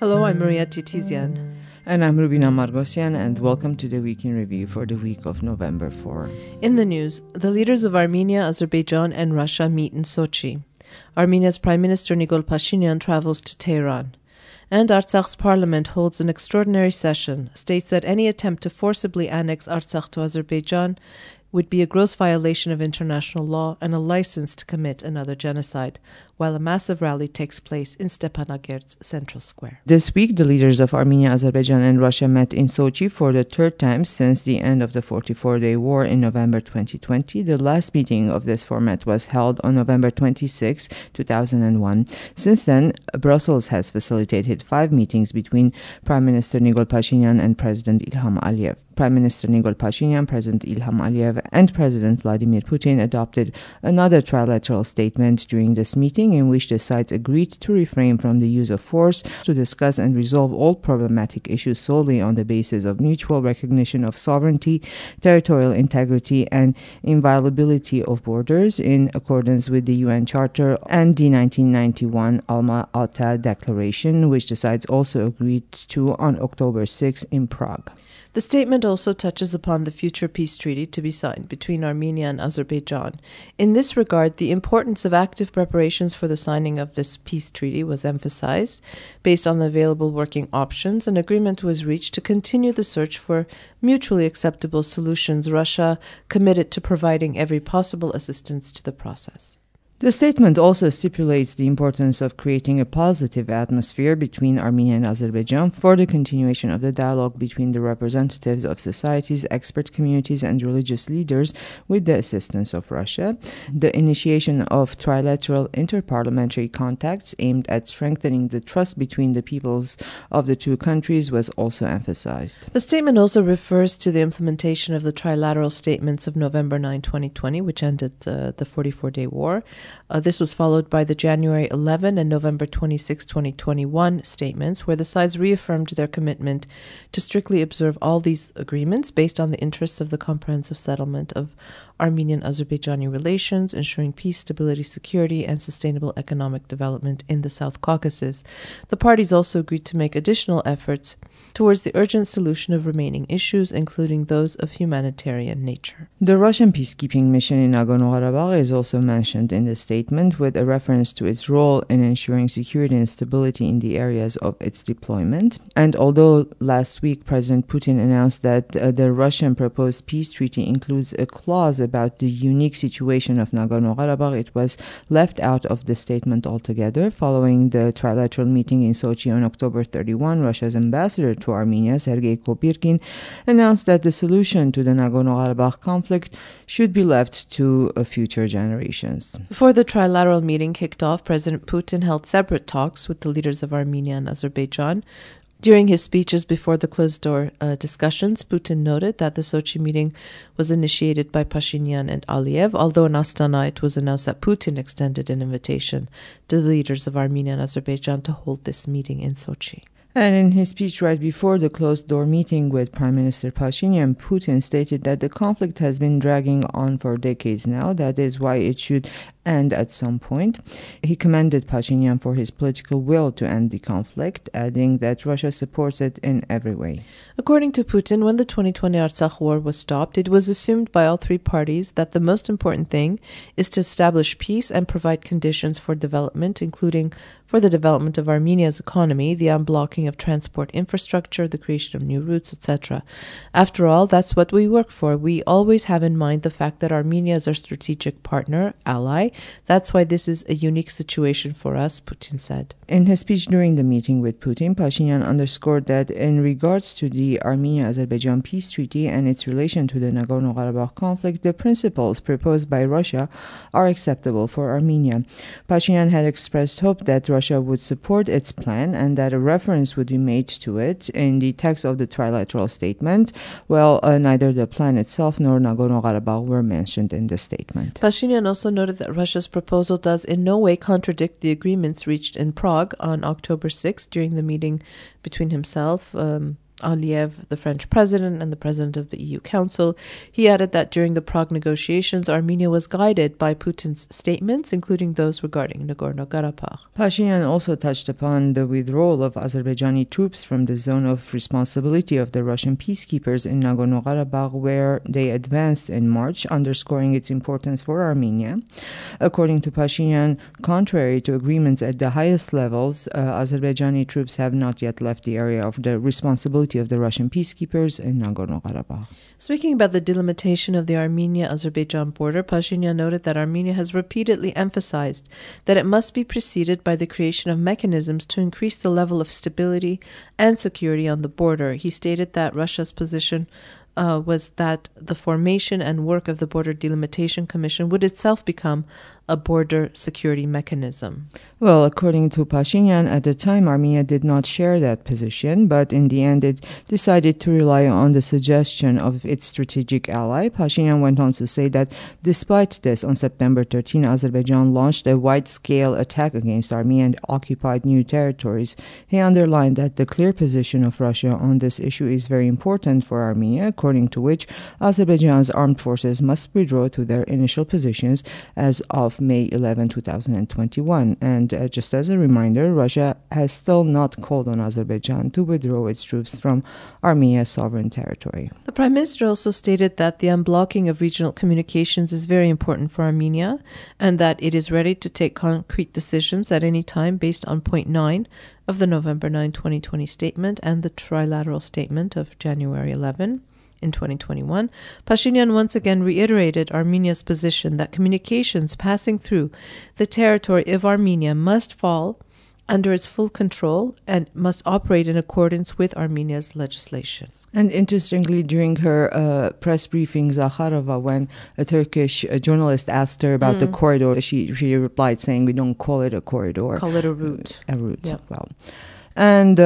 Hello, I'm Maria Titizian. And I'm Rubina Margosian, and welcome to the Week in Review for the week of November 4. In the news, the leaders of Armenia, Azerbaijan and Russia meet in Sochi. Armenia's Prime Minister Nikol Pashinyan travels to Tehran. And Artsakh parliament holds an extraordinary session, states that any attempt to forcibly annex Artsakh to Azerbaijan would be a gross violation of international law and a license to commit another genocide, while a massive rally takes place in Stepanakert Central Square. This week, the leaders of Armenia, Azerbaijan and Russia met in Sochi for the third time since the end of the 44-day war in November 2020. The last meeting of this format was held on November 26, 2001. Since then, Brussels has facilitated five meetings between Prime Minister Nikol Pashinyan and President Ilham Aliyev. Prime Minister Nikol Pashinyan, President Ilham Aliyev, and President Vladimir Putin adopted another trilateral statement during this meeting in which the sides agreed to refrain from the use of force, to discuss and resolve all problematic issues solely on the basis of mutual recognition of sovereignty, territorial integrity, and inviolability of borders in accordance with the UN Charter and the 1991 Alma-Ata Declaration, which the sides also agreed to on October 6 in Prague. The statement also touches upon the future peace treaty to be signed between Armenia and Azerbaijan. In this regard, the importance of active preparations for the signing of this peace treaty was emphasized. Based on the available working options, an agreement was reached to continue the search for mutually acceptable solutions. Russia committed to providing every possible assistance to the process. The statement also stipulates the importance of creating a positive atmosphere between Armenia and Azerbaijan for the continuation of the dialogue between the representatives of societies, expert communities, and religious leaders with the assistance of Russia, the initiation of trilateral interparliamentary contacts aimed at strengthening the trust between the peoples of the two countries was also emphasized. The statement also refers to the implementation of the trilateral statements of November 9, 2020, which ended the 44-day war. This was followed by the January 11 and November 26, 2021 statements, where the sides reaffirmed their commitment to strictly observe all these agreements based on the interests of the comprehensive settlement of Armenian-Azerbaijani relations, ensuring peace, stability, security, and sustainable economic development in the South Caucasus. The parties also agreed to make additional efforts towards the urgent solution of remaining issues, including those of humanitarian nature. The Russian peacekeeping mission in Nagorno-Karabakh is also mentioned in the statement, with a reference to its role in ensuring security and stability in the areas of its deployment. And although last week President Putin announced that the Russian proposed peace treaty includes a clause about the unique situation of Nagorno-Karabakh, it was left out of the statement altogether. Following the trilateral meeting in Sochi on October 31, Russia's ambassador to Armenia, Sergei Kopirkin, announced that the solution to the Nagorno-Karabakh conflict should be left to future generations. Before the trilateral meeting kicked off, President Putin held separate talks with the leaders of Armenia and Azerbaijan. During his speeches before the closed-door discussions, Putin noted that the Sochi meeting was initiated by Pashinyan and Aliyev, although in Astana it was announced that Putin extended an invitation to the leaders of Armenia and Azerbaijan to hold this meeting in Sochi. And in his speech right before the closed-door meeting with Prime Minister Pashinyan, Putin stated that the conflict has been dragging on for decades now. That is why it should end at some point. He commended Pashinyan for his political will to end the conflict, adding that Russia supports it in every way. According to Putin, when the 2020 Artsakh war was stopped, it was assumed by all three parties that the most important thing is to establish peace and provide conditions for development, including for the development of Armenia's economy, the unblocking of transport infrastructure, the creation of new routes, etc. After all, that's what we work for. We always have in mind the fact that Armenia is our strategic partner, ally. That's why this is a unique situation for us, Putin said. In his speech during the meeting with Putin, Pashinyan underscored that in regards to the Armenia-Azerbaijan peace treaty and its relation to the Nagorno-Karabakh conflict, the principles proposed by Russia are acceptable for Armenia. Pashinyan had expressed hope that Russia would support its plan and that a reference would be made to it in the text of the trilateral statement. Well, neither the plan itself nor Nagorno-Karabakh were mentioned in the statement. Pashinyan also noted that Russia's proposal does in no way contradict the agreements reached in Prague on October 6 during the meeting between himself, Aliyev, the French president and the president of the EU Council. He added that during the Prague negotiations, Armenia was guided by Putin's statements, including those regarding Nagorno-Karabakh. Pashinyan also touched upon the withdrawal of Azerbaijani troops from the zone of responsibility of the Russian peacekeepers in Nagorno-Karabakh, where they advanced in March, underscoring its importance for Armenia. According to Pashinyan, contrary to agreements at the highest levels, Azerbaijani troops have not yet left the area of the responsibility of the Russian peacekeepers in Nagorno-Karabakh. Speaking about the delimitation of the Armenia-Azerbaijan border, Pashinyan noted that Armenia has repeatedly emphasized that it must be preceded by the creation of mechanisms to increase the level of stability and security on the border. He stated that Russia's position was that the formation and work of the Border Delimitation Commission would itself become a border security mechanism. Well, according to Pashinyan, at the time Armenia did not share that position, but in the end it decided to rely on the suggestion of its strategic ally. Pashinyan went on to say that despite this, on September 13, Azerbaijan launched a wide-scale attack against Armenia and occupied new territories. He underlined that the clear position of Russia on this issue is very important for Armenia, according to which Azerbaijan's armed forces must withdraw to their initial positions as of May 11, 2021. And just as a reminder, Russia has still not called on Azerbaijan to withdraw its troops from Armenia's sovereign territory. The Prime Minister also stated that the unblocking of regional communications is very important for Armenia and that it is ready to take concrete decisions at any time based on point 9 of the November 9, 2020 statement and the trilateral statement of January 11. In 2021, Pashinyan once again reiterated Armenia's position that communications passing through the territory of Armenia must fall under its full control and must operate in accordance with Armenia's legislation. And interestingly, during her press briefing, Zakharova, when a Turkish journalist asked her about the corridor, she replied saying, "We don't call it a corridor. Call it a route." A route, yeah. Well. And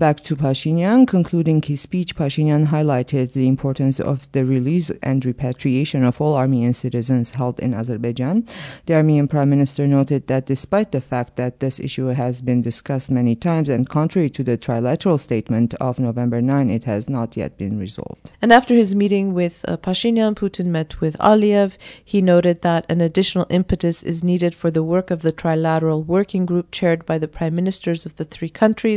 back to Pashinyan. Concluding his speech, Pashinyan highlighted the importance of the release and repatriation of all Armenian citizens held in Azerbaijan. The Armenian Prime Minister noted that despite the fact that this issue has been discussed many times and contrary to the trilateral statement of November 9, it has not yet been resolved. And after his meeting with Pashinyan, Putin met with Aliyev. He noted that an additional impetus is needed for the work of the trilateral working group chaired by the prime ministers of the three countries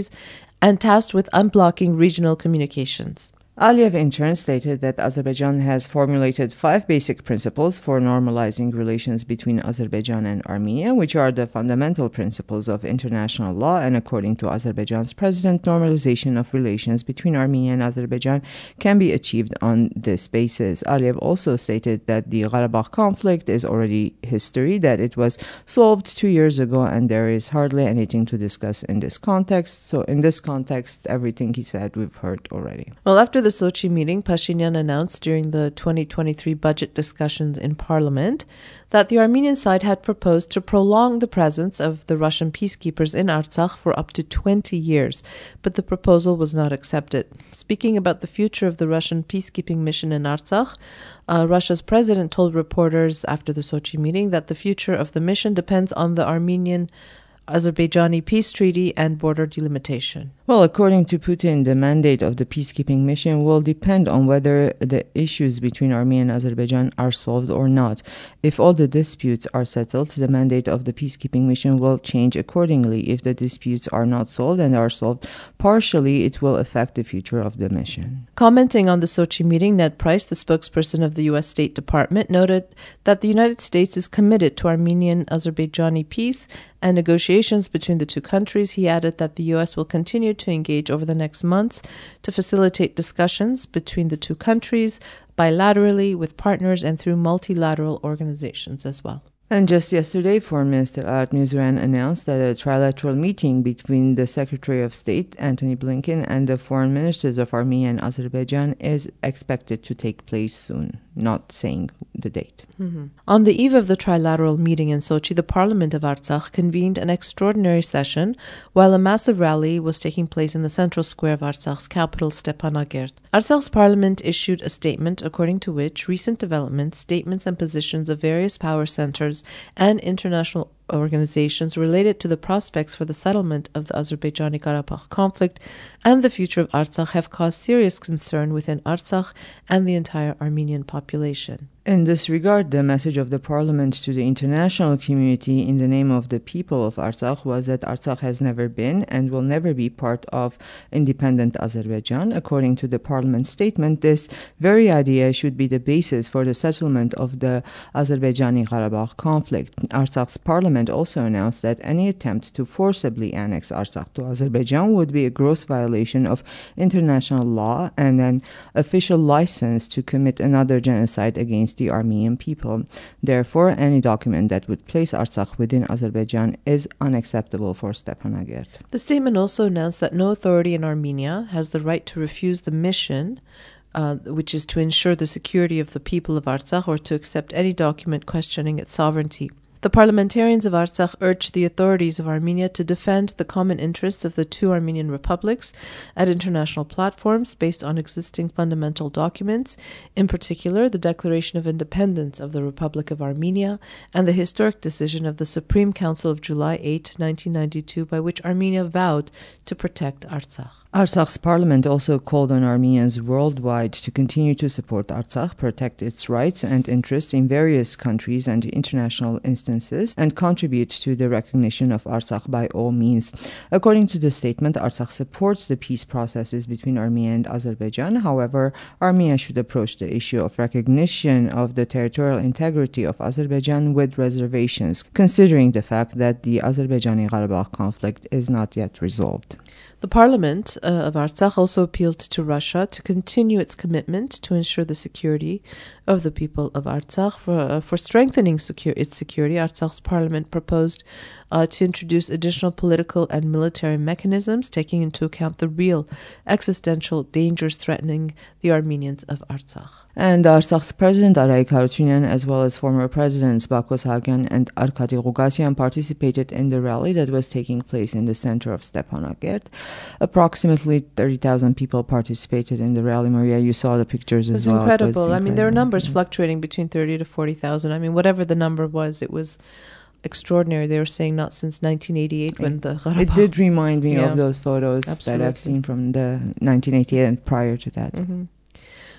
and tasked with unblocking regional communications. Aliyev in turn stated that Azerbaijan has formulated 5 basic principles for normalizing relations between Azerbaijan and Armenia, which are the fundamental principles of international law, and according to Azerbaijan's president, normalization of relations between Armenia and Azerbaijan can be achieved on this basis. Aliyev also stated that the Karabakh conflict is already history, that it was solved 2 years ago and there is hardly anything to discuss in this context. So in this context, everything he said we've heard already. Well, after the Sochi meeting, Pashinyan announced during the 2023 budget discussions in parliament that the Armenian side had proposed to prolong the presence of the Russian peacekeepers in Artsakh for up to 20 years, but the proposal was not accepted. Speaking about the future of the Russian peacekeeping mission in Artsakh, Russia's president told reporters after the Sochi meeting that the future of the mission depends on the Armenian-Azerbaijani peace treaty and border delimitation. Well, according to Putin, the mandate of the peacekeeping mission will depend on whether the issues between Armenia and Azerbaijan are solved or not. If all the disputes are settled, the mandate of the peacekeeping mission will change accordingly. If the disputes are not solved and are solved partially, it will affect the future of the mission. Commenting on the Sochi meeting, Ned Price, the spokesperson of the U.S. State Department, noted that the United States is committed to Armenian-Azerbaijani peace and negotiations between the two countries. He added that the U.S. will continue to engage over the next months to facilitate discussions between the two countries bilaterally with partners and through multilateral organizations as well. And just yesterday, Foreign Minister Arat Mirzoyan announced that a trilateral meeting between the Secretary of State, Antony Blinken, and the foreign ministers of Armenia and Azerbaijan is expected to take place soon, not saying the date. Mm-hmm. On the eve of the trilateral meeting in Sochi, the Parliament of Artsakh convened an extraordinary session while a massive rally was taking place in the central square of Artsakh's capital, Stepanakert. Artsakh's parliament issued a statement according to which recent developments, statements and positions of various power centers and international organizations related to the prospects for the settlement of the Azerbaijani-Karabakh conflict and the future of Artsakh have caused serious concern within Artsakh and the entire Armenian population. In this regard, the message of the parliament to the international community in the name of the people of Artsakh was that Artsakh has never been and will never be part of independent Azerbaijan. According to the parliament statement, this very idea should be the basis for the settlement of the Azerbaijani-Karabakh conflict. Artsakh's parliament also announced that any attempt to forcibly annex Artsakh to Azerbaijan would be a gross violation of international law and an official license to commit another genocide against the Armenian people. Therefore, any document that would place Artsakh within Azerbaijan is unacceptable for Stepanakert. The statement also announced that no authority in Armenia has the right to refuse the mission, which is to ensure the security of the people of Artsakh, or to accept any document questioning its sovereignty. The parliamentarians of Artsakh urged the authorities of Armenia to defend the common interests of the two Armenian republics at international platforms based on existing fundamental documents, in particular the Declaration of Independence of the Republic of Armenia and the historic decision of the Supreme Council of July 8, 1992, by which Armenia vowed to protect Artsakh. Artsakh's parliament also called on Armenians worldwide to continue to support Artsakh, protect its rights and interests in various countries and international instances, and contribute to the recognition of Artsakh by all means. According to the statement, Artsakh supports the peace processes between Armenia and Azerbaijan. However, Armenia should approach the issue of recognition of the territorial integrity of Azerbaijan with reservations, considering the fact that the Azerbaijani-Karabakh conflict is not yet resolved. The parliament of Artsakh also appealed to Russia to continue its commitment to ensure the security of the people of Artsakh. For strengthening its security, Artsakh's parliament proposed to introduce additional political and military mechanisms, taking into account the real existential dangers threatening the Armenians of Artsakh. And Artsakh's president, Arayik Harutyunyan, as well as former presidents Bako Sahakyan and Arkady Ghukasyan, participated in the rally that was taking place in the center of Stepanakert. Approximately 30,000 people participated in the rally. Maria, you saw the pictures as well. It was incredible. I mean, there were numbers fluctuating between 30,000 to 40,000. I mean, whatever the number was, it was extraordinary. They were saying not since 1988 when the Karabakh. It did remind me of those photos that I've seen from the 1988 and prior to that. Mm-hmm.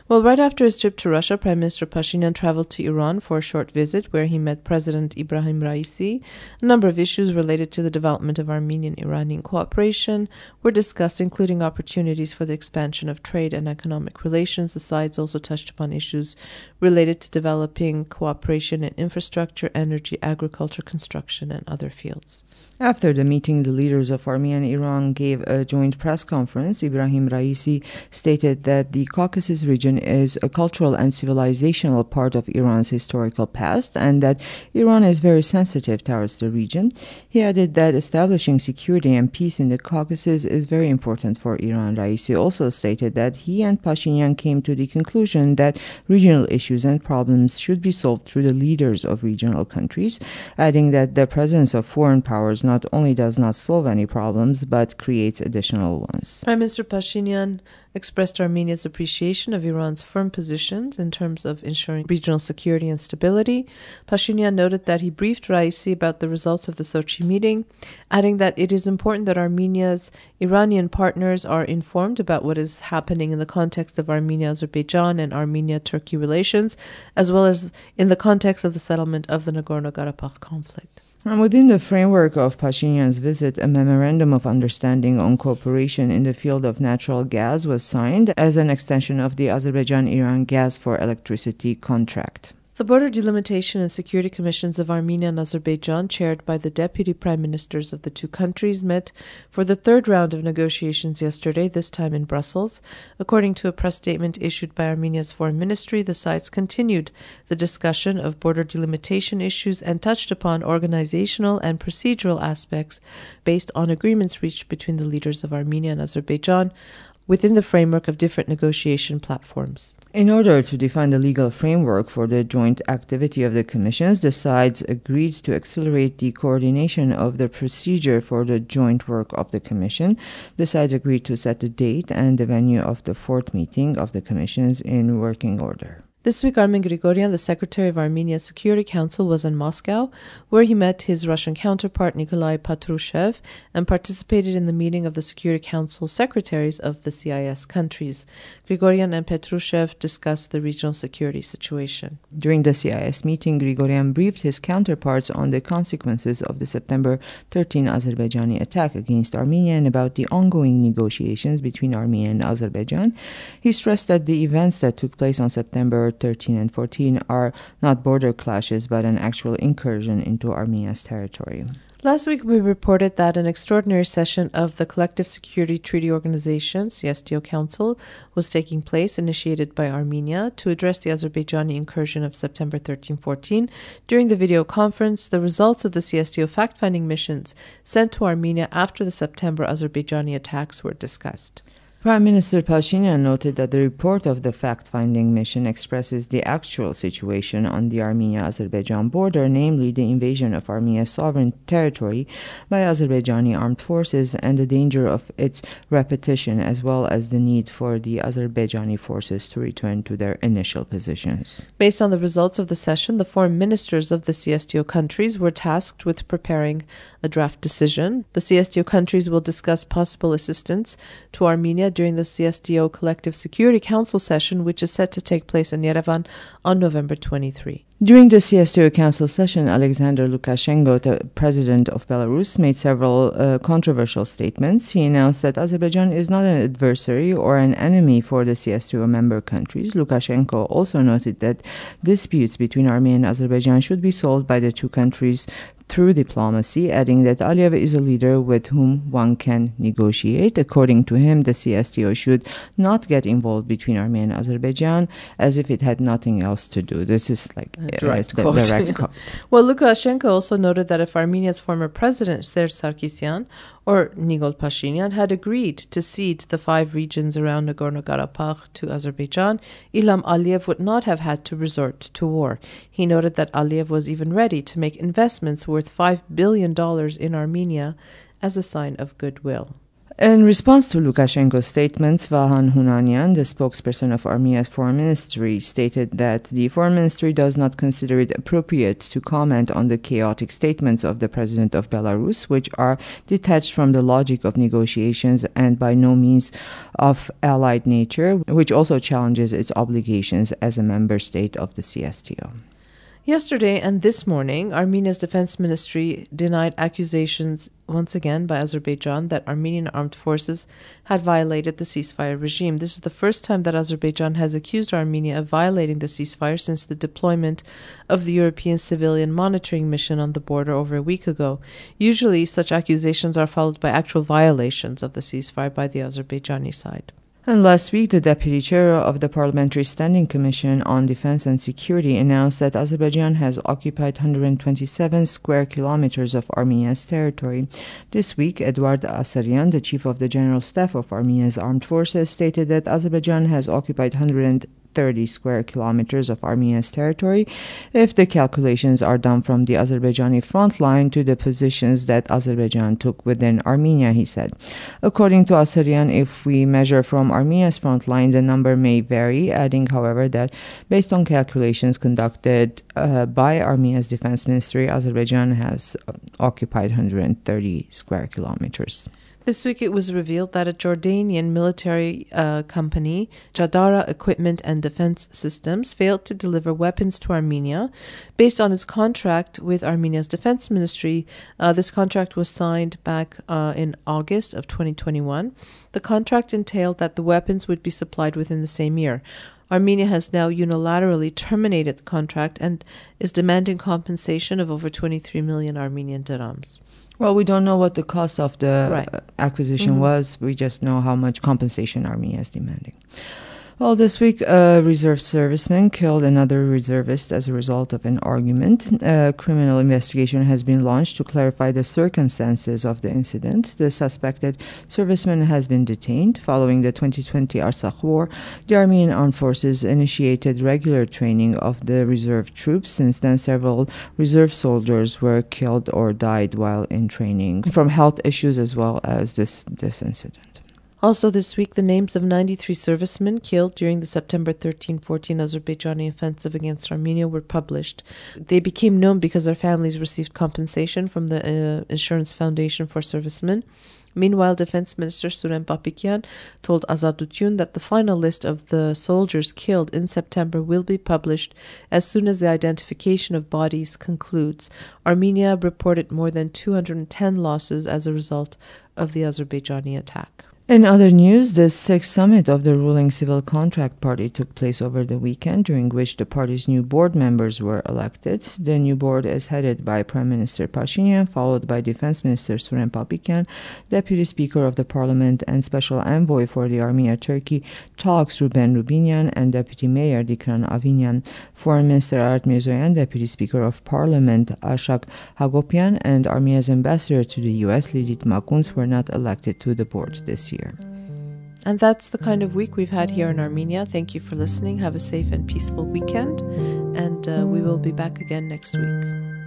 Well, right after his trip to Russia, Prime Minister Pashinyan traveled to Iran for a short visit where he met President Ibrahim Raisi. A number of issues related to the development of Armenian-Iranian cooperation were discussed, including opportunities for the expansion of trade and economic relations. The sides also touched upon issues related to developing cooperation in infrastructure, energy, agriculture, construction, and other fields. After the meeting, the leaders of Armenia and Iran gave a joint press conference. Ibrahim Raisi stated that the Caucasus region is a cultural and civilizational part of Iran's historical past, and that Iran is very sensitive towards the region. He added that establishing security and peace in the Caucasus is very important for Iran. Raisi also stated that he and Pashinyan came to the conclusion that regional issues and problems should be solved through the leaders of regional countries, adding that the presence of foreign powers not only does not solve any problems, but creates additional ones. Prime Minister Pashinyan expressed Armenia's appreciation of Iran's firm positions in terms of ensuring regional security and stability. Pashinyan noted that he briefed Raisi about the results of the Sochi meeting, adding that it is important that Armenia's Iranian partners are informed about what is happening in the context of Armenia-Azerbaijan and Armenia-Turkey relations, as well as in the context of the settlement of the Nagorno-Karabakh conflict. And within the framework of Pashinyan's visit, a memorandum of understanding on cooperation in the field of natural gas was signed as an extension of the Azerbaijan-Iran gas for electricity contract. The Border Delimitation and Security Commissions of Armenia and Azerbaijan, chaired by the deputy prime ministers of the two countries, met for the third round of negotiations yesterday, this time in Brussels. According to a press statement issued by Armenia's foreign ministry, the sides continued the discussion of border delimitation issues and touched upon organizational and procedural aspects based on agreements reached between the leaders of Armenia and Azerbaijan within the framework of different negotiation platforms. In order to define the legal framework for the joint activity of the commissions, the sides agreed to accelerate the coordination of the procedure for the joint work of the commission. The sides agreed to set the date and the venue of the fourth meeting of the commissions in working order. This week, Armin Grigorian, the Secretary of Armenia's Security Council, was in Moscow, where he met his Russian counterpart Nikolai Petrushev and participated in the meeting of the Security Council secretaries of the CIS countries. Grigorian and Petrushev discussed the regional security situation. During the CIS meeting, Grigorian briefed his counterparts on the consequences of the September 13 Azerbaijani attack against Armenia and about the ongoing negotiations between Armenia and Azerbaijan. He stressed that the events that took place on September 13 and 14 are not border clashes but an actual incursion into Armenia's territory. Last week, we reported that an extraordinary session of the Collective Security Treaty Organization, CSTO Council, was taking place, initiated by Armenia, to address the Azerbaijani incursion of September 13-14. During the video conference, the results of the CSTO fact-finding missions sent to Armenia after the September Azerbaijani attacks were discussed. Prime Minister Pashinyan noted that the report of the fact-finding mission expresses the actual situation on the Armenia-Azerbaijan border, namely the invasion of Armenia's sovereign territory by Azerbaijani armed forces and the danger of its repetition, as well as the need for the Azerbaijani forces to return to their initial positions. Based on the results of the session, the foreign ministers of the CSTO countries were tasked with preparing a draft decision. The CSTO countries will discuss possible assistance to Armenia during the CSTO Collective Security Council session, which is set to take place in Yerevan on November 23. During the CSTO Council session, Alexander Lukashenko, the president of Belarus, made several controversial statements. He announced that Azerbaijan is not an adversary or an enemy for the CSTO member countries. Lukashenko also noted that disputes between Armenia and Azerbaijan should be solved by the two countries through diplomacy, adding that Aliyev is a leader with whom one can negotiate. According to him, the CSTO should not get involved between Armenia and Azerbaijan as if it had nothing else to do. This is like direct quote. Well, Lukashenko also noted that if Armenia's former president, Serzh Sargsyan, or Nikol Pashinyan, had agreed to cede the five regions around Nagorno-Karabakh to Azerbaijan, Ilham Aliyev would not have had to resort to war. He noted that Aliyev was even ready to make investments worth $5 billion in Armenia as a sign of goodwill. In response to Lukashenko's statements, Vahan Hunanian, the spokesperson of Armenia's foreign ministry, stated that the foreign ministry does not consider it appropriate to comment on the chaotic statements of the president of Belarus, which are detached from the logic of negotiations and by no means of allied nature, which also challenges its obligations as a member state of the CSTO. Yesterday and this morning, Armenia's defense ministry denied accusations once again by Azerbaijan that Armenian armed forces had violated the ceasefire regime. This is the first time that Azerbaijan has accused Armenia of violating the ceasefire since the deployment of the European civilian monitoring mission on the border over a week ago. Usually, such accusations are followed by actual violations of the ceasefire by the Azerbaijani side. And last week, the deputy chair of the Parliamentary Standing Commission on Defense and Security announced that Azerbaijan has occupied 127 square kilometers of Armenia's territory. This week, Eduard Asryan, the chief of the General Staff of Armenia's Armed Forces, stated that Azerbaijan has occupied 130 square kilometers of Armenia's territory if the calculations are done from the Azerbaijani front line to the positions that Azerbaijan took within Armenia, he said. According to Asryan, if we measure from Armenia's front line, the number may vary, adding, however, that based on calculations conducted by Armenia's defense ministry, Azerbaijan has occupied 130 square kilometers. This week, it was revealed that a Jordanian military company, Jadara Equipment and Defense Systems, failed to deliver weapons to Armenia. Based on its contract with Armenia's defense ministry, this contract was signed back in August of 2021. The contract entailed that the weapons would be supplied within the same year. Armenia has now unilaterally terminated the contract and is demanding compensation of over 23 million Armenian dirhams. Well, we don't know what the cost of the acquisition was. We just know how much compensation Armenia is demanding. Well, this week, a reserve serviceman killed another reservist as a result of an argument. A criminal investigation has been launched to clarify the circumstances of the incident. The suspected serviceman has been detained. Following the 2020 Artsakh war, the Armenian Armed Forces initiated regular training of the reserve troops. Since then, several reserve soldiers were killed or died while in training from health issues as well as this incident. Also this week, the names of 93 servicemen killed during the September 13-14 Azerbaijani offensive against Armenia were published. They became known because their families received compensation from the Insurance Foundation for Servicemen. Meanwhile, Defense Minister Suren Papikyan told Azadutyun that the final list of the soldiers killed in September will be published as soon as the identification of bodies concludes. Armenia reported more than 210 losses as a result of the Azerbaijani attack. In other news, the sixth summit of the ruling Civil Contract Party took place over the weekend, during which the party's new board members were elected. The new board is headed by Prime Minister Pashinyan, followed by Defense Minister Suren Papikyan, Deputy Speaker of the Parliament and Special Envoy for the Armenia Turkey talks Ruben Rubinyan, and Deputy Mayor Dikran Avinyan. Foreign Minister Arat Mirzoyan, Deputy Speaker of Parliament Ashak Hagopian, and Armenia's ambassador to the U.S. Lilit Makuns were not elected to the board this year. And that's the kind of week we've had here in Armenia. Thank you for listening. Have a safe and peaceful weekend, and we will be back again next week.